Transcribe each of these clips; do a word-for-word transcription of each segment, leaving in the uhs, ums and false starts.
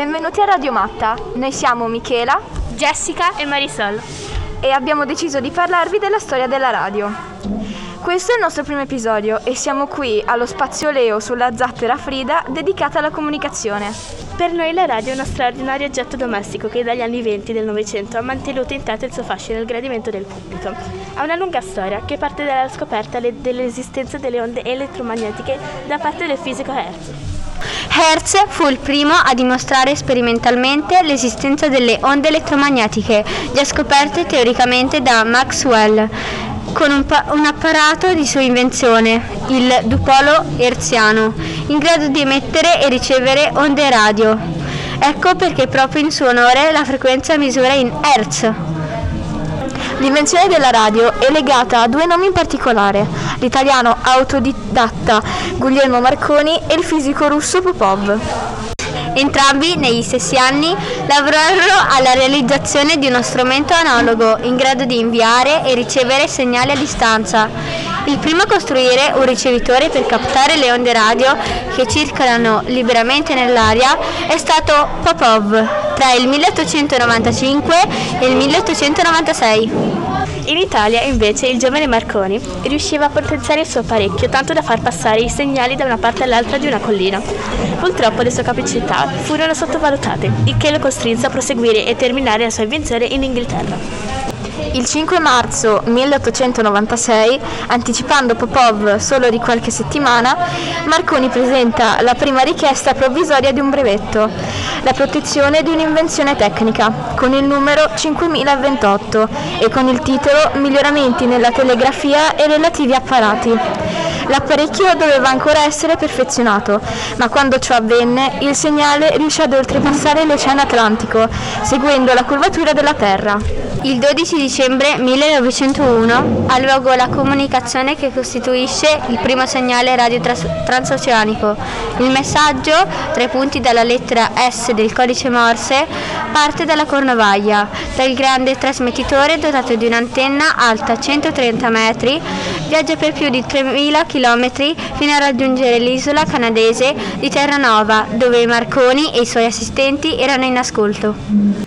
Benvenuti a Radio Matta, noi siamo Michela, Jessica e Marisol e abbiamo deciso di parlarvi della storia della radio. Questo è il nostro primo episodio e siamo qui allo Spazio Leo sulla Zattera Frida dedicata alla comunicazione. Per noi la radio è uno straordinario oggetto domestico che dagli anni venti del Novecento ha mantenuto intatto il suo fascino e il gradimento del pubblico. Ha una lunga storia che parte dalla scoperta dell'esistenza delle onde elettromagnetiche da parte del fisico Hertz. Hertz fu il primo a dimostrare sperimentalmente l'esistenza delle onde elettromagnetiche, già scoperte teoricamente da Maxwell, con un, pa- un apparato di sua invenzione, il dipolo hertziano, in grado di emettere e ricevere onde radio. Ecco perché proprio in suo onore la frequenza misura in Hertz. L'invenzione della radio è legata a due nomi in particolare, l'italiano autodidatta Guglielmo Marconi e il fisico russo Popov. Entrambi, negli stessi anni, lavorarono alla realizzazione di uno strumento analogo in grado di inviare e ricevere segnali a distanza. Il primo a costruire un ricevitore per captare le onde radio che circolano liberamente nell'aria è stato Popov, tra il milleottocentonovantacinque e il milleottocentonovantasei. In Italia, invece, il giovane Marconi riusciva a potenziare il suo apparecchio tanto da far passare i segnali da una parte all'altra di una collina. Purtroppo le sue capacità furono sottovalutate, il che lo costrinse a proseguire e terminare la sua invenzione in Inghilterra. Il cinque marzo milleottocentonovantasei, anticipando Popov solo di qualche settimana, Marconi presenta la prima richiesta provvisoria di un brevetto, la protezione di un'invenzione tecnica, con il numero cinquemilaventotto e con il titolo Miglioramenti nella telegrafia e relativi apparati. L'apparecchio doveva ancora essere perfezionato, ma quando ciò avvenne, il segnale riuscì ad oltrepassare l'Oceano Atlantico, seguendo la curvatura della Terra. Il dodici dicembre millenovecentouno ha luogo la comunicazione che costituisce il primo segnale radio trans- transoceanico. Il messaggio, tre punti dalla lettera S del codice Morse, parte dalla Cornovaglia, dal grande trasmettitore dotato di un'antenna alta centotrenta metri, viaggia per più di tremila chilometri fino a raggiungere l'isola canadese di Terranova, dove Marconi e i suoi assistenti erano in ascolto.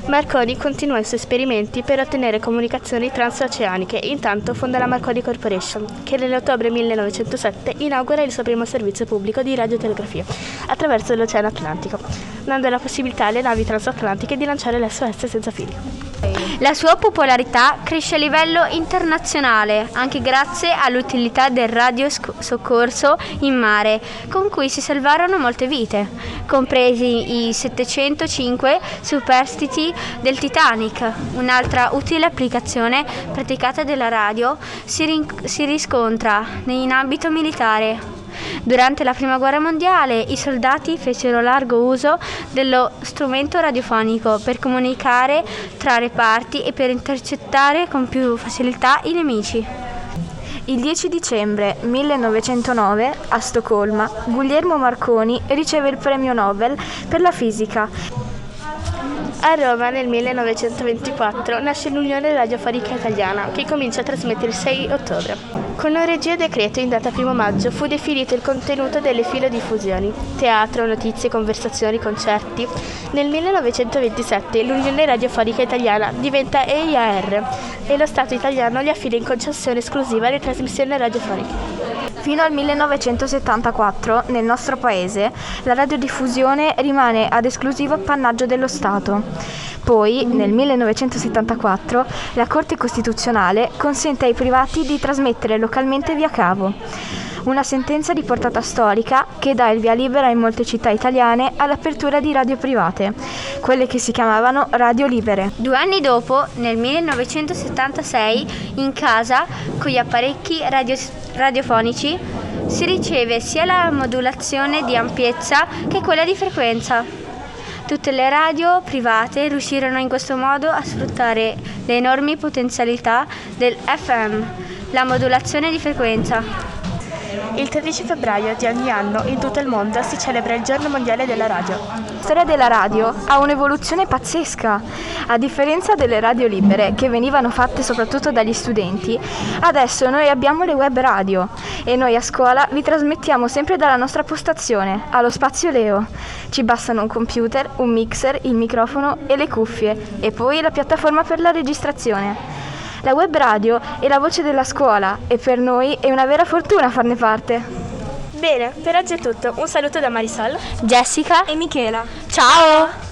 Marconi continua i suoi esperimenti per ottenere comunicazioni transoceaniche e intanto fonda la Marconi Corporation, che nell'ottobre millenovecentosette inaugura il suo primo servizio pubblico di radiotelegrafia attraverso l'Oceano Atlantico, dando la possibilità alle navi transatlantiche di lanciare l'esse o esse senza fili. La sua popolarità cresce a livello internazionale, anche grazie all'utilità del radio soccorso in mare, con cui si salvarono molte vite, compresi i settecentocinque superstiti del Titanic. Un'altra utile applicazione praticata della radio si, rin- si riscontra in ambito militare. Durante la Prima Guerra Mondiale i soldati fecero largo uso dello strumento radiofonico per comunicare tra reparti e per intercettare con più facilità i nemici. Il dieci dicembre millenovecentonove, a Stoccolma, Guglielmo Marconi riceve il premio Nobel per la fisica. A Roma nel millenovecentoventiquattro nasce l'Unione Radiofonica Italiana, che comincia a trasmettere il sei ottobre. Con un regio decreto in data primo maggio fu definito il contenuto delle filodiffusioni: teatro, notizie, conversazioni, concerti. Nel millenovecentoventisette l'Unione Radiofonica Italiana diventa E I A R e lo Stato italiano gli affida in concessione esclusiva le trasmissioni radiofoniche. Fino al millenovecentosettantaquattro, nel nostro paese, la radiodiffusione rimane ad esclusivo appannaggio dello Stato. Poi, nel millenovecentosettantaquattro, la Corte Costituzionale consente ai privati di trasmettere localmente via cavo. Una sentenza di portata storica che dà il via libera in molte città italiane all'apertura di radio private, quelle che si chiamavano radio libere. Due anni dopo, nel millenovecentosettantasei, in casa, con gli apparecchi radio- radiofonici, si riceve sia la modulazione di ampiezza che quella di frequenza. Tutte le radio private riuscirono in questo modo a sfruttare le enormi potenzialità del F M, la modulazione di frequenza. Il tredici febbraio di ogni anno in tutto il mondo si celebra il Giorno Mondiale della Radio. La storia della radio ha un'evoluzione pazzesca. A differenza delle radio libere, che venivano fatte soprattutto dagli studenti, adesso noi abbiamo le web radio e noi a scuola vi trasmettiamo sempre dalla nostra postazione, allo Spazio Leo. Ci bastano un computer, un mixer, il microfono e le cuffie e poi la piattaforma per la registrazione. La web radio è la voce della scuola e per noi è una vera fortuna farne parte. Bene, per oggi è tutto. Un saluto da Marisol, Jessica e Michela. Ciao!